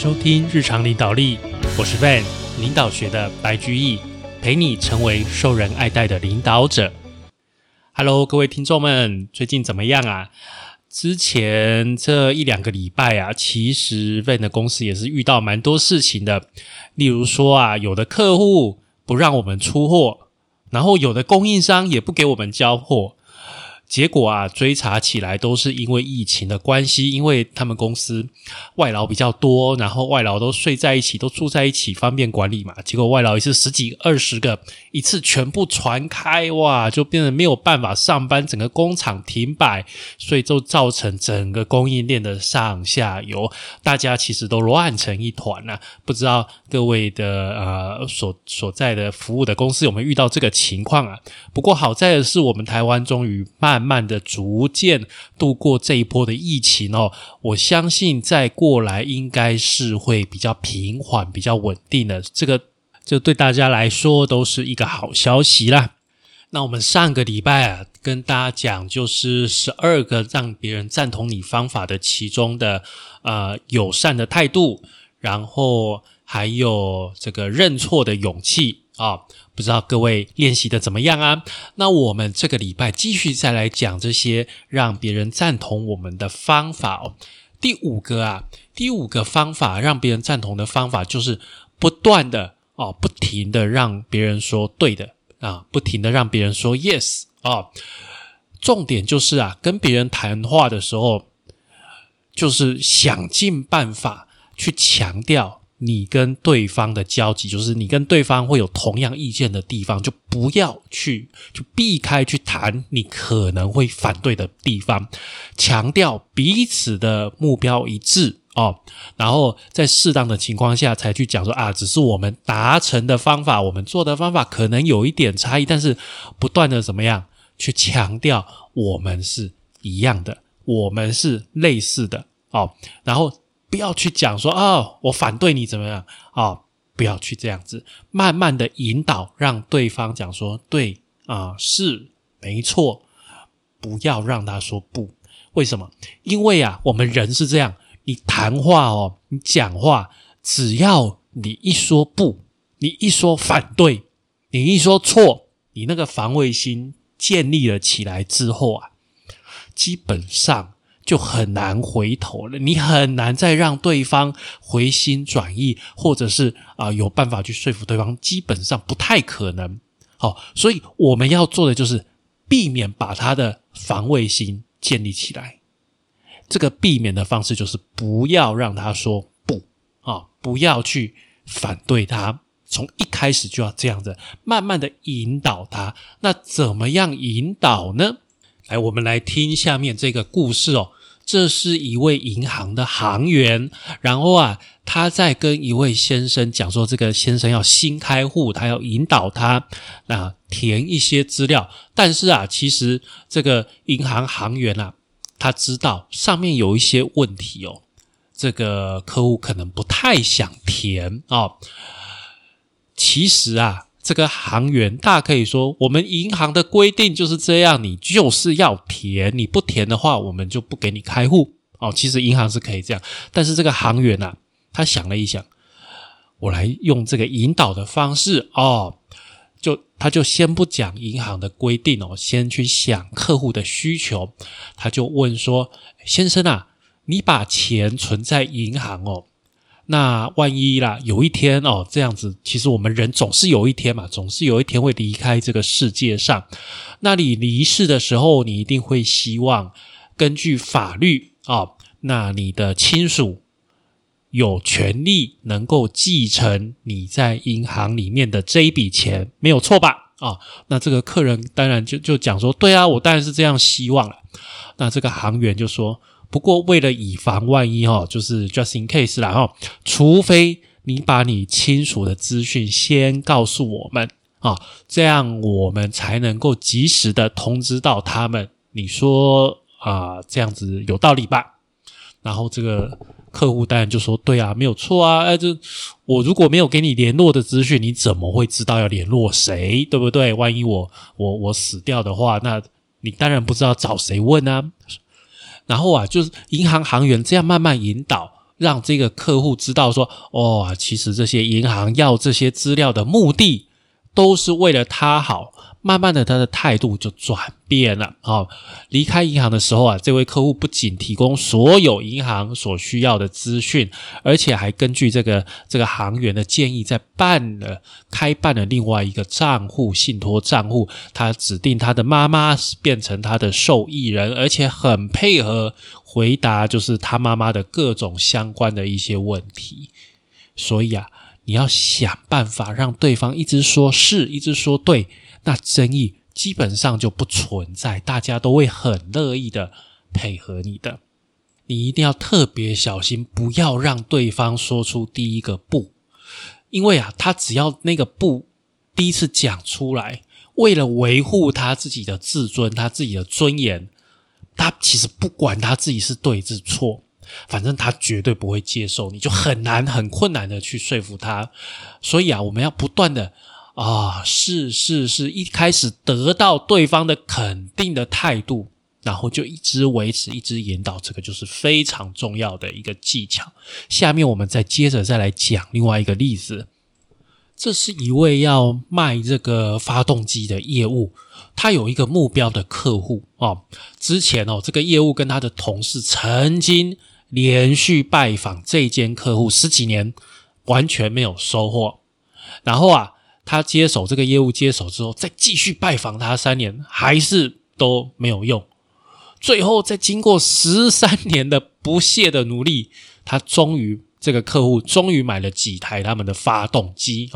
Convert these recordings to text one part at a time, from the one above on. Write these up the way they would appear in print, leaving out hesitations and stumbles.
收听日常领导力，我是 Van 领导学的白居易，陪你成为受人爱戴的领导者。 Hello 各位听众们，最近怎么样啊？之前这一两个礼拜啊，其实 Van 的公司也是遇到蛮多事情的，例如说啊，有的客户不让我们出货，然后有的供应商也不给我们交货，结果啊，追查起来都是因为疫情的关系，因为他们公司外劳比较多，然后外劳都睡在一起，都住在一起，方便管理嘛。结果外劳一次10几20个，一次全部传开，哇，就变得没有办法上班，整个工厂停摆，所以就造成整个供应链的上下游，大家其实都乱成一团啊。不知道各位的所在的服务的公司有没有遇到这个情况啊？不过好在的是，我们台湾终于慢慢的逐渐度过这一波的疫情哦，我相信再过来应该是会比较平缓、比较稳定的，这对大家来说都是一个好消息啦。那我们上个礼拜啊，跟大家讲就是12个让别人赞同你方法的其中的友善的态度，然后还有这个认错的勇气啊。不知道各位练习的怎么样啊？那我们这个礼拜继续再来讲这些让别人赞同我们的方法哦。第五个方法让别人赞同的方法就是不停的让别人说对的啊，不停的让别人说 yes 啊。重点就是啊，跟别人谈话的时候，就是想尽办法去强调你跟对方的交集，就是你跟对方会有同样意见的地方，就不要去，就避开去谈你可能会反对的地方，强调彼此的目标一致哦，然后在适当的情况下才去讲说啊，只是我们达成的方法，我们做的方法可能有一点差异，但是不断的怎么样去强调我们是一样的，我们是类似的哦，然后不要去讲说哦，我反对你怎么样哦，不要去这样子，慢慢的引导让对方讲说对啊，是没错，不要让他说不。为什么？因为啊，我们人是这样，你谈话哦，你讲话，只要你一说不，你一说反对，你一说错，你那个防卫心建立了起来之后啊，基本上就很难回头了，你很难再让对方回心转意，或者是有办法去说服对方，基本上不太可能。好，所以我们要做的就是避免把他的防卫心建立起来。这个避免的方式就是不要让他说不啊，不要去反对他。从一开始就要这样子，慢慢的引导他。那怎么样引导呢？来，我们来听下面这个故事哦。这是一位银行的行员，然后啊，他在跟一位先生讲说，这个先生要新开户，他要引导他填一些资料。但是啊，其实这个银行行员啊，他知道上面有一些问题哦，这个客户可能不太想填哦。其实啊，这个行员大可以说，我们银行的规定就是这样，你就是要填，你不填的话，我们就不给你开户哦。其实银行是可以这样，但是这个行员啊，他想了一想，我来用这个引导的方式哦，他就先不讲银行的规定哦，先去想客户的需求。他就问说，先生啊，你把钱存在银行哦，那万一啦，有一天哦，这样子，其实我们人总是有一天嘛，总是有一天会离开这个世界上。那你离世的时候，你一定会希望根据法律哦，那你的亲属有权利能够继承你在银行里面的这一笔钱，没有错吧？哦，那这个客人当然就讲说，对啊，我当然是这样希望了。那这个行员就说，不过为了以防万一齁，就是 just in case 啦齁，除非你把你亲属的资讯先告诉我们啊，这样我们才能够及时的通知到他们。你说这样子有道理吧？然后这个客户当然就说，对啊，没有错啊，我如果没有给你联络的资讯，你怎么会知道要联络谁，对不对？万一我死掉的话，那你当然不知道找谁问啊。然后啊，就是银行行员这样慢慢引导，让这个客户知道说，哦，其实这些银行要这些资料的目的都是为了他好，慢慢的他的态度就转变了。离开银行的时候啊，这位客户不仅提供所有银行所需要的资讯，而且还根据这个行员的建议，在开办了另外一个账户，信托账户，他指定他的妈妈变成他的受益人，而且很配合回答就是他妈妈的各种相关的一些问题。所以啊，你要想办法让对方一直说是，一直说对，那争议基本上就不存在，大家都会很乐意的配合你的。你一定要特别小心，不要让对方说出第一个不，因为啊，他只要那个不第一次讲出来，为了维护他自己的自尊，他自己的尊严，他其实不管他自己是对是错，反正他绝对不会接受，你就很困难的去说服他。所以啊，我们要不断的是一开始得到对方的肯定的态度，然后就一直维持，一直引导，这个就是非常重要的一个技巧。下面我们接着来讲另外一个例子。这是一位要卖这个发动机的业务，他有一个目标的客户之前这个业务跟他的同事曾经连续拜访这间客户10几年，完全没有收获。然后啊，他接手这个业务之后，再继续拜访他3年，还是都没有用。最后在经过13年的不懈的努力，他这个客户终于买了几台他们的发动机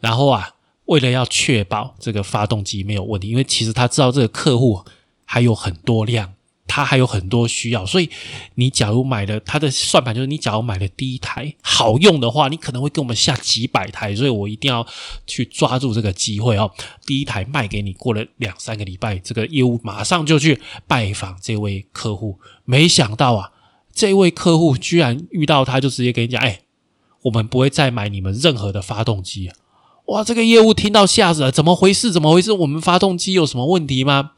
然后啊，为了要确保这个发动机没有问题，因为其实他知道这个客户还有很多辆，他还有很多需要，所以你假如买了，他的算盘就是你假如买了第一台好用的话，你可能会给我们下几百台，所以我一定要去抓住这个机会第一台卖给你，过了2-3个礼拜，这个业务马上就去拜访这位客户。没想到啊，这位客户居然遇到他就直接跟你讲，我们不会再买你们任何的发动机。哇，这个业务听到吓死了，怎么回事，我们发动机有什么问题吗？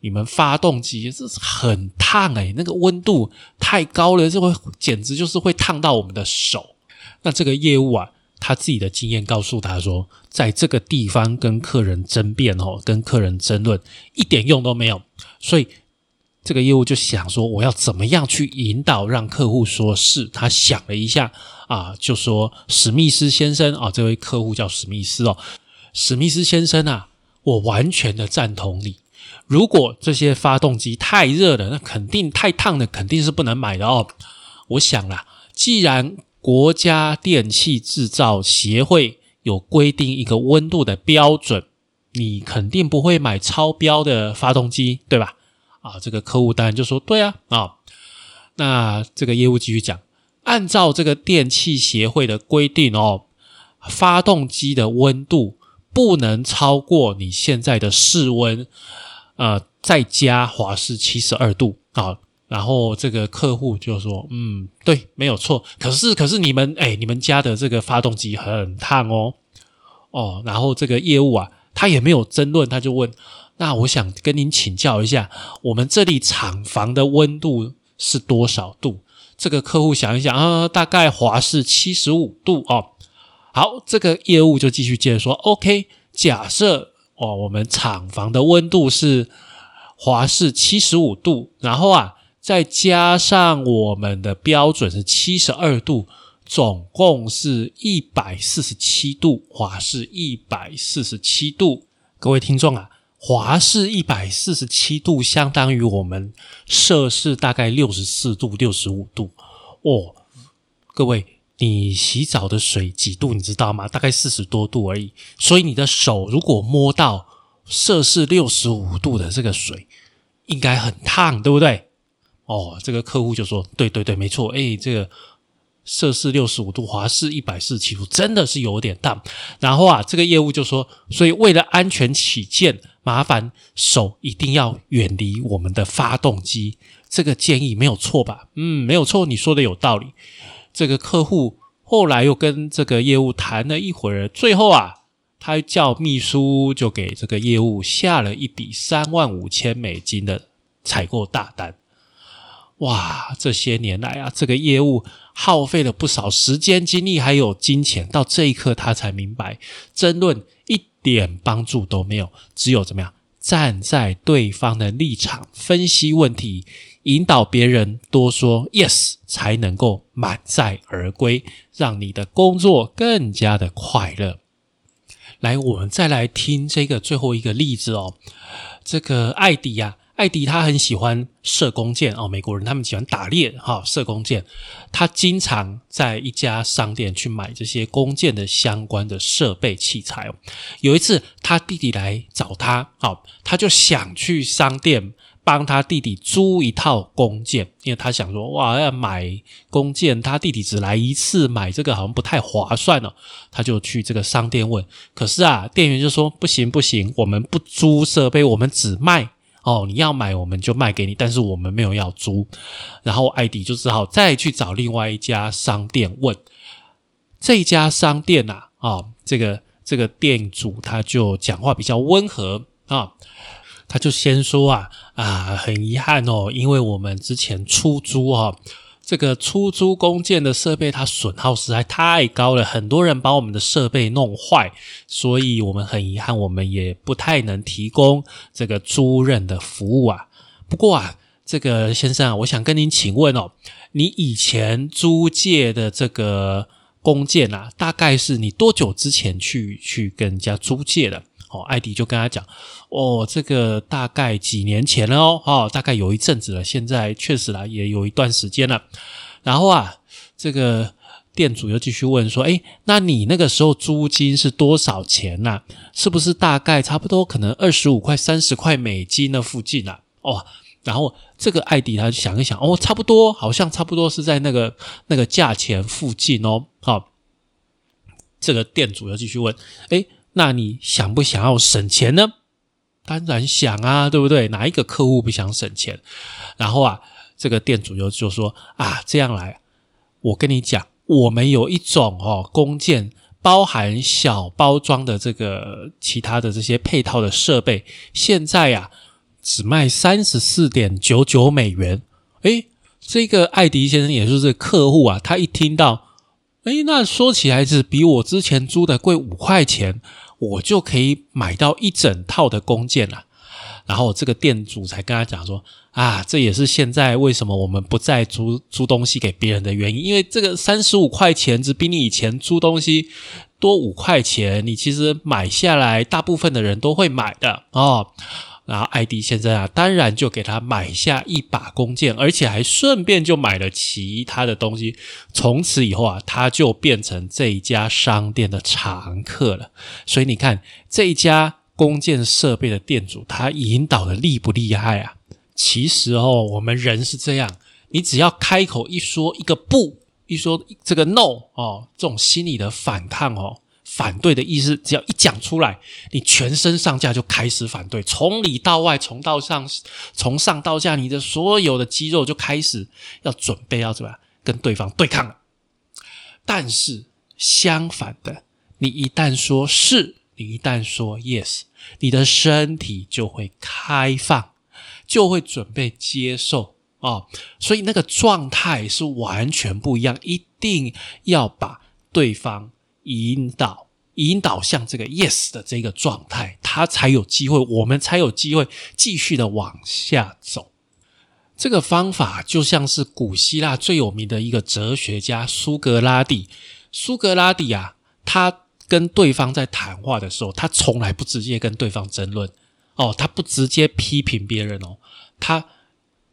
你们发动机这是很烫那个温度太高了，简直就是会烫到我们的手。那这个业务啊，他自己的经验告诉他说，在这个地方跟客人争辩跟客人争论一点用都没有。所以这个业务就想说，我要怎么样去引导让客户说是。他想了一下就说，史密斯先生这位客户叫史密斯史密斯先生啊，我完全的赞同你。如果这些发动机太热了，那肯定太烫了，肯定是不能买的我想啦，既然国家电器制造协会有规定一个温度的标准，你肯定不会买超标的发动机，对吧？这个客户当然就说对啊。那这个业务继续讲，按照这个电器协会的规定发动机的温度不能超过你现在的室温再加华氏72度然后这个客户就说对，没有错，可是你们家的这个发动机很烫然后这个业务啊，他也没有争论，他就问，那我想跟您请教一下，我们这里厂房的温度是多少度？这个客户想一想大概华氏75度好，这个业务就继续接着说 OK， 假设我们厂房的温度是华氏75度，然后再加上我们的标准是72度，总共是147度，华氏147度。各位听众啊，华氏147度相当于我们摄氏大概64度65度各位，你洗澡的水几度你知道吗？大概40多度而已。所以你的手如果摸到摄氏65度的这个水，应该很烫，对不对？这个客户就说对没错，这个摄氏65度华氏147度真的是有点烫。然后这个业务就说，所以为了安全起见，麻烦手一定要远离我们的发动机，这个建议没有错吧？没有错，你说的有道理。这个客户后来又跟这个业务谈了一会儿，最后他叫秘书就给这个业务下了一笔35000美金的采购大单。哇，这些年来啊，这个业务耗费了不少时间、精力还有金钱，到这一刻他才明白，争论一点帮助都没有，只有怎么样站在对方的立场分析问题，引导别人多说 yes 才能够满载而归，让你的工作更加的快乐。来，我们再来听这个最后一个例子哦。这个艾迪啊，艾迪他很喜欢射弓箭哦，美国人他们喜欢打猎哈，射弓箭。他经常在一家商店去买这些弓箭的相关的设备器材哦。有一次他弟弟来找他，好，他就想去商店帮他弟弟租一套弓箭，因为他想说哇，要买弓箭，他弟弟只来一次，买这个好像不太划算哦。他就去这个商店问，可是啊，店员就说不行不行，我们不租设备，我们只卖哦，你要买我们就卖给你，但是我们没有要租。然后艾迪就只好再去找另外一家商店问，这家商店啊，哦，这个店主他就讲话比较温和啊。他就先说啊，很遗憾哦，因为我们之前出租哦，这个出租弓箭的设备它损耗实在太高了，很多人把我们的设备弄坏，所以我们很遗憾，我们也不太能提供这个租赁的服务啊。不过啊，这个先生啊，我想跟您请问哦，你以前租借的这个弓箭啊，大概是你多久之前去跟人家租借的？哦，艾迪就跟他讲哦，这个大概几年前了哦，大概有一阵子了，现在确实啦，也有一段时间了。然后啊，这个店主又继续问说，诶，那你那个时候租金是多少钱啊？是不是大概差不多可能25块30块美金的附近啊？哦，然后这个艾迪他就想一想，哦，差不多，好像差不多是在那个价钱附近哦。好，哦，这个店主又继续问，诶，那你想不想要省钱呢？当然想啊，对不对？哪一个客户不想省钱？然后啊，这个店主就说啊，这样来，我跟你讲，我们有一种哦，弓箭包含小包装的这个其他的这些配套的设备，现在啊只卖 34.99 美元。诶，这个艾迪先生也就是这个客户啊，他一听到诶，那说起来是比我之前租的贵5块钱，我就可以买到一整套的弓箭啦。然后这个店主才跟他讲说啊，这也是现在为什么我们不再租东西给别人的原因，因为这个35块钱只比你以前租东西多5块钱，你其实买下来大部分的人都会买的哦。然后艾迪先生啊，当然就给他买下一把弓箭，而且还顺便就买了其他的东西。从此以后啊，他就变成这一家商店的常客了。所以你看，这一家弓箭设备的店主，他引导的厉不厉害啊？其实哦，我们人是这样，你只要开口一说一个不，一说这个 no 哦，这种心理的反抗哦，反对的意思只要一讲出来，你全身上下就开始反对，从里到外，从上到下，你的所有的肌肉就开始要准备要怎么样跟对方对抗了。但是相反的，你一旦说是，你一旦说 yes， 你的身体就会开放，就会准备接受哦，所以那个状态是完全不一样，一定要把对方引导向这个 yes 的这个状态，他才有机会，我们才有机会继续的往下走。这个方法就像是古希腊最有名的一个哲学家苏格拉底啊，他跟对方在谈话的时候，他从来不直接跟对方争论哦，他不直接批评别人哦，他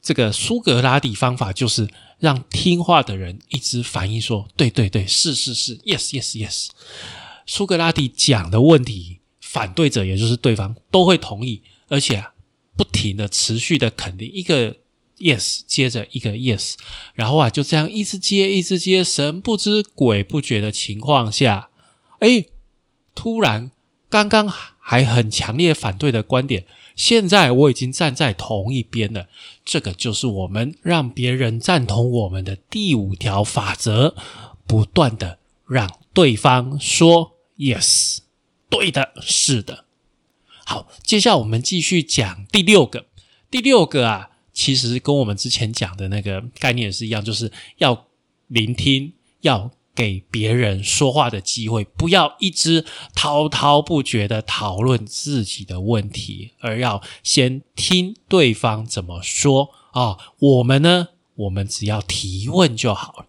这个苏格拉底方法就是让听话的人一直反应说对对对，是是是 yes yes yes。 苏格拉底讲的问题，反对者也就是对方都会同意，而且啊，不停的持续的肯定，一个 yes 接着一个 yes， 然后啊就这样一直接，神不知鬼不觉的情况下，诶，突然刚刚还很强烈反对的观点，现在我已经站在同一边了。这个就是我们让别人赞同我们的第5条法则，不断的让对方说 yes， 对的，是的。好，接下来我们继续讲第6个啊，其实跟我们之前讲的那个概念也是一样，就是要聆听，要给别人说话的机会，不要一直滔滔不绝的讨论自己的问题，而要先听对方怎么说啊。我们呢，我们只要提问就好了。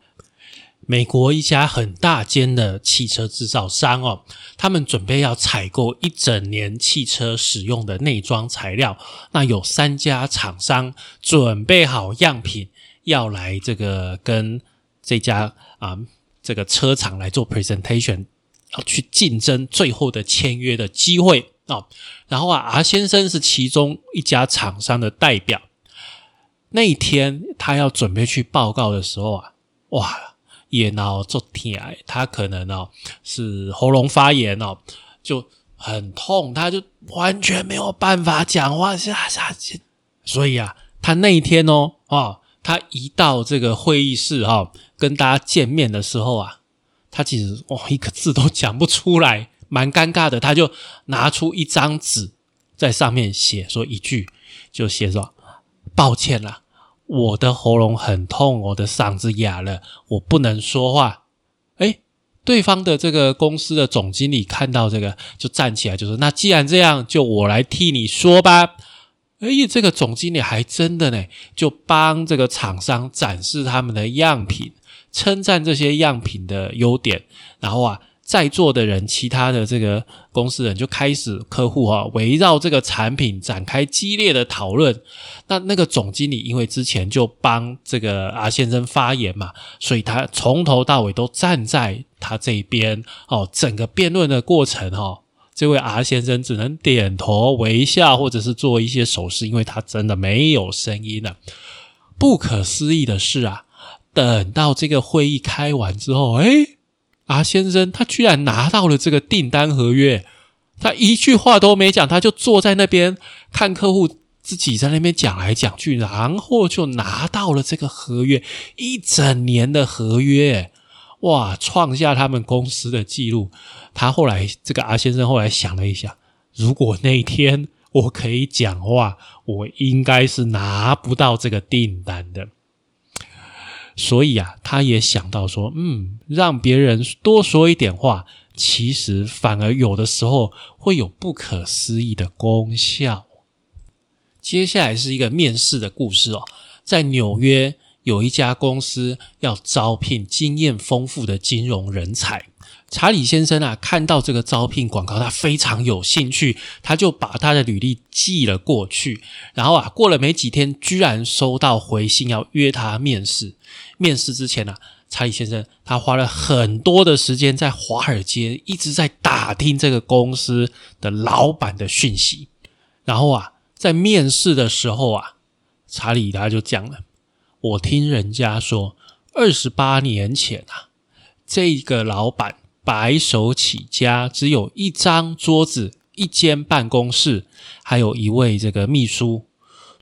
美国一家很大间的汽车制造商哦，他们准备要采购一整年汽车使用的内装材料，那有3家厂商准备好样品，要来这个跟这家这个车厂来做 presentation， 要去竞争最后的签约的机会哦。然后R 先生是其中一家厂商的代表。那一天他要准备去报告的时候哇，也闹作痛，他可能是喉咙发炎就很痛，他就完全没有办法讲话。所以他那一天他一到这个会议室跟大家见面的时候他其实一个字都讲不出来，蛮尴尬的。他就拿出一张纸，在上面写说一句，就写说抱歉啦，我的喉咙很痛，我的嗓子哑了，我不能说话。对方的这个公司的总经理看到这个就站起来就说，那既然这样，就我来替你说吧。这个总经理还真的呢，就帮这个厂商展示他们的样品，称赞这些样品的优点。然后在座的人，其他的这个公司人就开始客户围绕这个产品展开激烈的讨论。那个总经理因为之前就帮这个R先生发言嘛，所以他从头到尾都站在他这边整个辩论的过程这位R先生只能点头微笑，或者是做一些手势，因为他真的没有声音了。不可思议的是等到这个会议开完之后R 先生他居然拿到了这个订单合约，他一句话都没讲，他就坐在那边看客户自己在那边讲来讲去，然后就拿到了这个合约，一整年的合约，创下他们公司的记录。R 先生后来想了一下，如果那天我可以讲话，我应该是拿不到这个订单的。所以他也想到说，让别人多说一点话，其实反而有的时候会有不可思议的功效。接下来是一个面试的故事在纽约有一家公司要招聘经验丰富的金融人才。查理先生看到这个招聘广告，他非常有兴趣，他就把他的履历寄了过去。然后过了没几天，居然收到回信要约他面试。面试之前查理先生他花了很多的时间在华尔街一直在打听这个公司的老板的讯息。然后在面试的时候查理他就讲了，我听人家说28年前这个老板白手起家，只有一张桌子，一间办公室，还有一位这个秘书。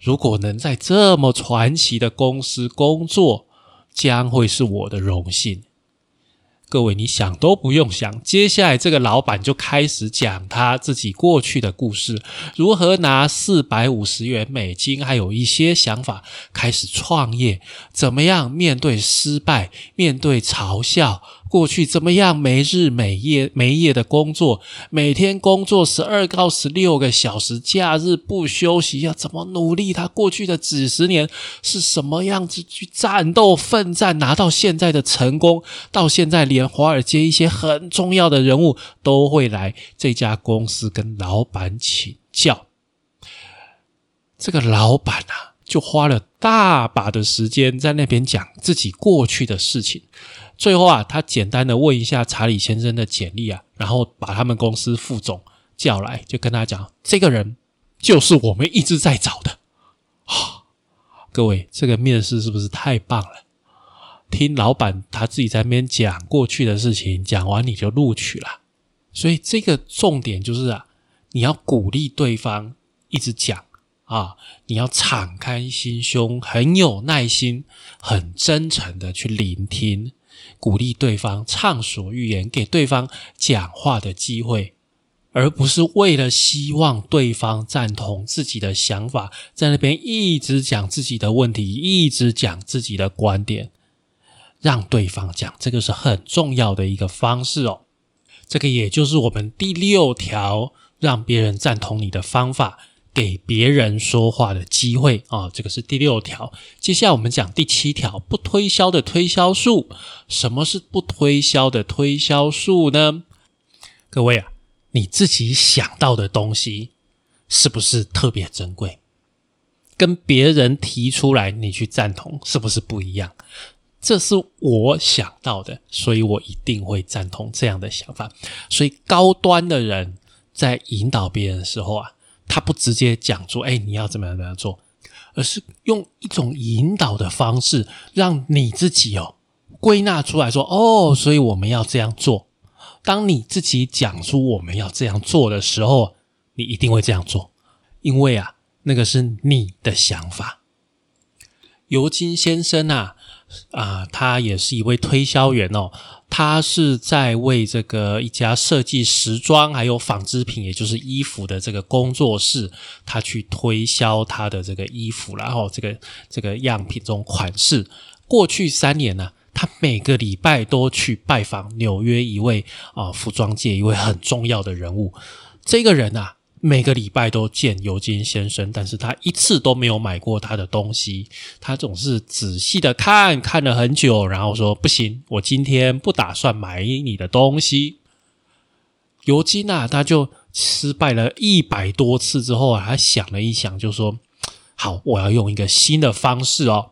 如果能在这么传奇的公司工作，将会是我的荣幸。各位，你想都不用想，接下来这个老板就开始讲他自己过去的故事，如何拿$450，还有一些想法开始创业，怎么样面对失败，面对嘲笑，过去怎么样没日没夜的工作，每天工作12到16个小时，假日不休息，要怎么努力，他过去的几十年是什么样子去战斗奋战，拿到现在的成功，到现在连华尔街一些很重要的人物都会来这家公司跟老板请教。这个老板就花了大把的时间在那边讲自己过去的事情。最后他简单的问一下查理先生的简历然后把他们公司副总叫来，就跟他讲，这个人就是我们一直在找的。各位，这个面试是不是太棒了？听老板他自己在那边讲过去的事情，讲完你就录取了。所以这个重点就是你要鼓励对方一直讲你要敞开心胸，很有耐心，很真诚的去聆听，鼓励对方畅所欲言，给对方讲话的机会。而不是为了希望对方赞同自己的想法，在那边一直讲自己的问题，一直讲自己的观点，让对方讲，这个是很重要的一个方式哦。这个也就是我们第6条，让别人赞同你的方法，给别人说话的机会啊，这个是第6条。接下来我们讲第7条，不推销的推销术。什么是不推销的推销术呢？各位啊，你自己想到的东西是不是特别珍贵？跟别人提出来你去赞同，是不是不一样？这是我想到的，所以我一定会赞同这样的想法。所以高端的人在引导别人的时候啊，他不直接讲说你要怎么样做，而是用一种引导的方式，让你自己归纳出来说所以我们要这样做。当你自己讲出我们要这样做的时候，你一定会这样做，因为啊，那个是你的想法。尤金先生他也是一位推销员哦，他是在为这个一家设计时装还有纺织品，也就是衣服的这个工作室，他去推销他的这个衣服，然后这个样品中款式。过去3年呢，他每个礼拜都去拜访纽约一位服装界一位很重要的人物。这个人每个礼拜都见尤金先生，但是他一次都没有买过他的东西。他总是仔细的看了很久，然后说不行，我今天不打算买你的东西。尤金他就失败了100多次之后他想了一想，就说好，我要用一个新的方式哦。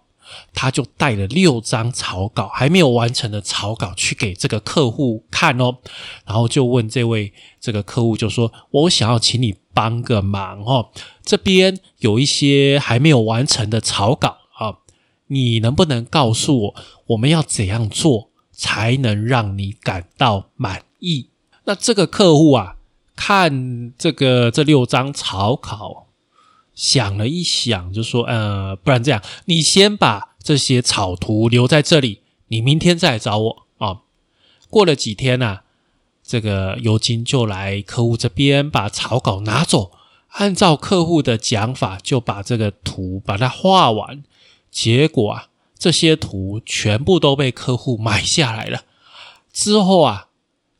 他就带了6张草稿，还没有完成的草稿去给这个客户看哦，然后就问这个客户就说，我想要请你帮个忙哦，这边有一些还没有完成的草稿你能不能告诉我们要怎样做才能让你感到满意？那这个客户看这6张草稿，想了一想就说不然这样，你先把这些草图留在这里，你明天再来找我过了几天这个尤金就来客户这边把草稿拿走，按照客户的讲法就把这个图把它画完。结果这些图全部都被客户买下来了。之后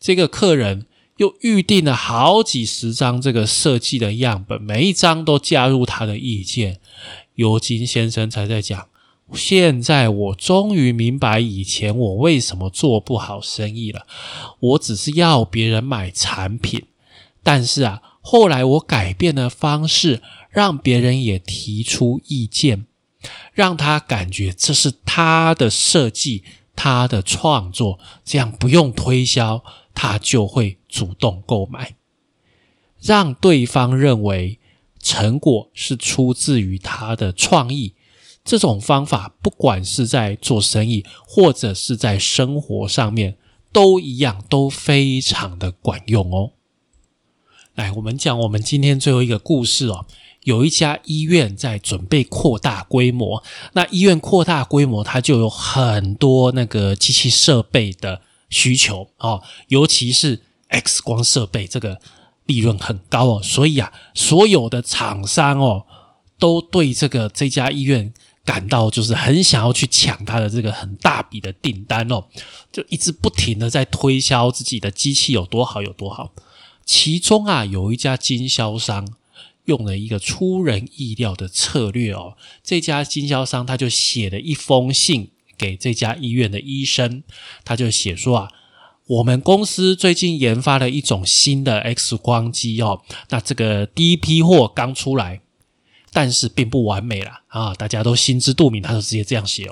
这个客人又预定了好几十张这个设计的样本，每一张都加入他的意见。尤金先生才在讲，现在我终于明白以前我为什么做不好生意了，我只是要别人买产品，但是后来我改变了方式，让别人也提出意见，让他感觉这是他的设计，他的创作，这样不用推销，他就会主动购买。让对方认为成果是出自于他的创意，这种方法不管是在做生意或者是在生活上面都一样，都非常的管用哦。来，我们讲我们今天最后一个故事哦。有一家医院在准备扩大规模，那医院扩大规模它就有很多那个机器设备的需求尤其是 X 光设备，这个利润很高所以所有的厂商都对这家医院感到就是很想要去抢他的这个很大笔的订单就一直不停的在推销自己的机器有多好有多好。其中有一家经销商用了一个出人意料的策略这家经销商他就写了一封信给这家医院的医生，他就写说我们公司最近研发了一种新的 X 光机那这个第一批货刚出来，但是并不完美啦大家都心知肚明，他就直接这样写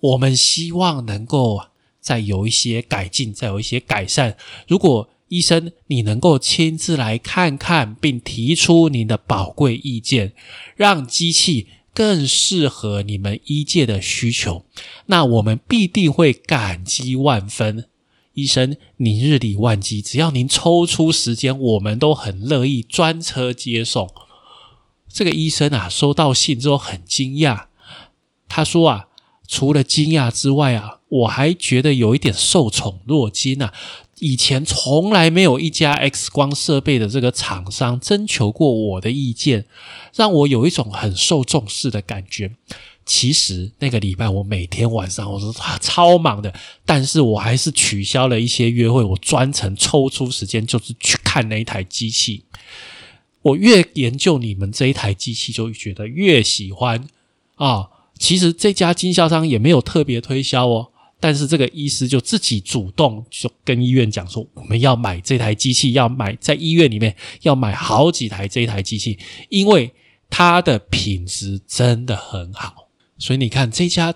我们希望能够再有一些改进，再有一些改善，如果医生你能够亲自来看看并提出您的宝贵意见，让机器更适合你们医界的需求，那我们必定会感激万分。医生您日理万机，只要您抽出时间，我们都很乐意专车接送。这个医生收到信之后很惊讶，他说除了惊讶之外我还觉得有一点受宠若惊以前从来没有一家 X 光设备的这个厂商征求过我的意见，让我有一种很受重视的感觉。其实那个礼拜我每天晚上我都超忙的，但是我还是取消了一些约会，我专程抽出时间就是去看那一台机器。我越研究你们这一台机器就觉得越喜欢啊。其实这家经销商也没有特别推销哦，但是这个医师就自己主动就跟医院讲说，我们要买这台机器，要买在医院里面要买好几台这一台机器，因为它的品质真的很好。所以你看这家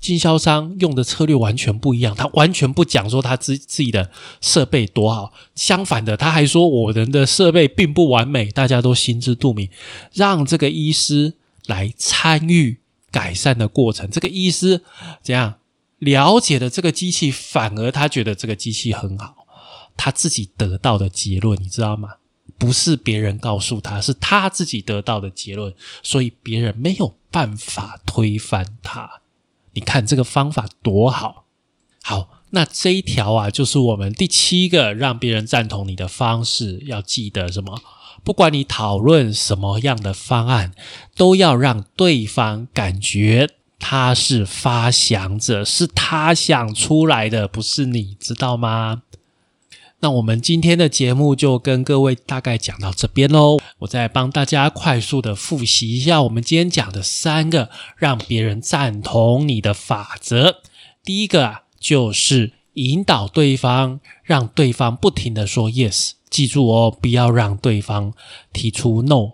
经销商用的策略完全不一样，他完全不讲说他自己的设备多好，相反的他还说我人的设备并不完美，大家都心知肚明，让这个医师来参与改善的过程。这个医师怎样了解的这个机器，反而他觉得这个机器很好，他自己得到的结论你知道吗？不是别人告诉他，是他自己得到的结论，所以别人没有办法推翻他。你看这个方法多好。好，那这一条啊，就是我们第7个让别人赞同你的方式。要记得什么？不管你讨论什么样的方案，都要让对方感觉他是发想者，是他想出来的，不是你，知道吗？那我们今天的节目就跟各位大概讲到这边咯。我再帮大家快速的复习一下我们今天讲的3个让别人赞同你的法则。第一个啊，就是引导对方，让对方不停的说 yes。 记住哦，不要让对方提出 no，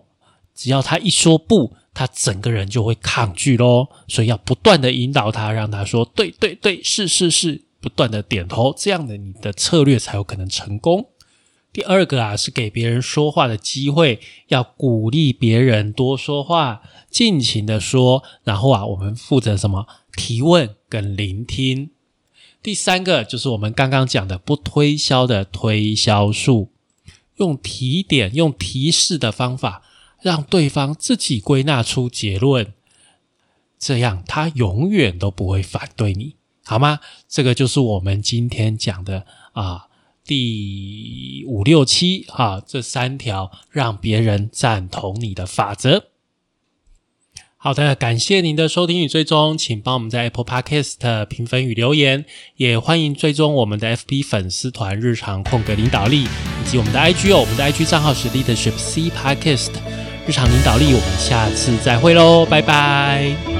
只要他一说不，他整个人就会抗拒咯。所以要不断的引导他，让他说对对对，是是是，不断的点头，这样的你的策略才有可能成功。第2个啊，是给别人说话的机会，要鼓励别人多说话，尽情的说，然后啊，我们负责什么？提问跟聆听。第3个就是我们刚刚讲的不推销的推销术，用提点、用提示的方法，让对方自己归纳出结论，这样他永远都不会反对你，好吗？这个就是我们今天讲的第5、6、7这3条让别人赞同你的法则。好的，感谢您的收听与追踪，请帮我们在 Apple Podcast 评分与留言，也欢迎追踪我们的 FB 粉丝团日常空格领导力，以及我们的 IG 我们的 IG 账号是 leadershipcpodcast 日常领导力。我们下次再会咯，拜拜。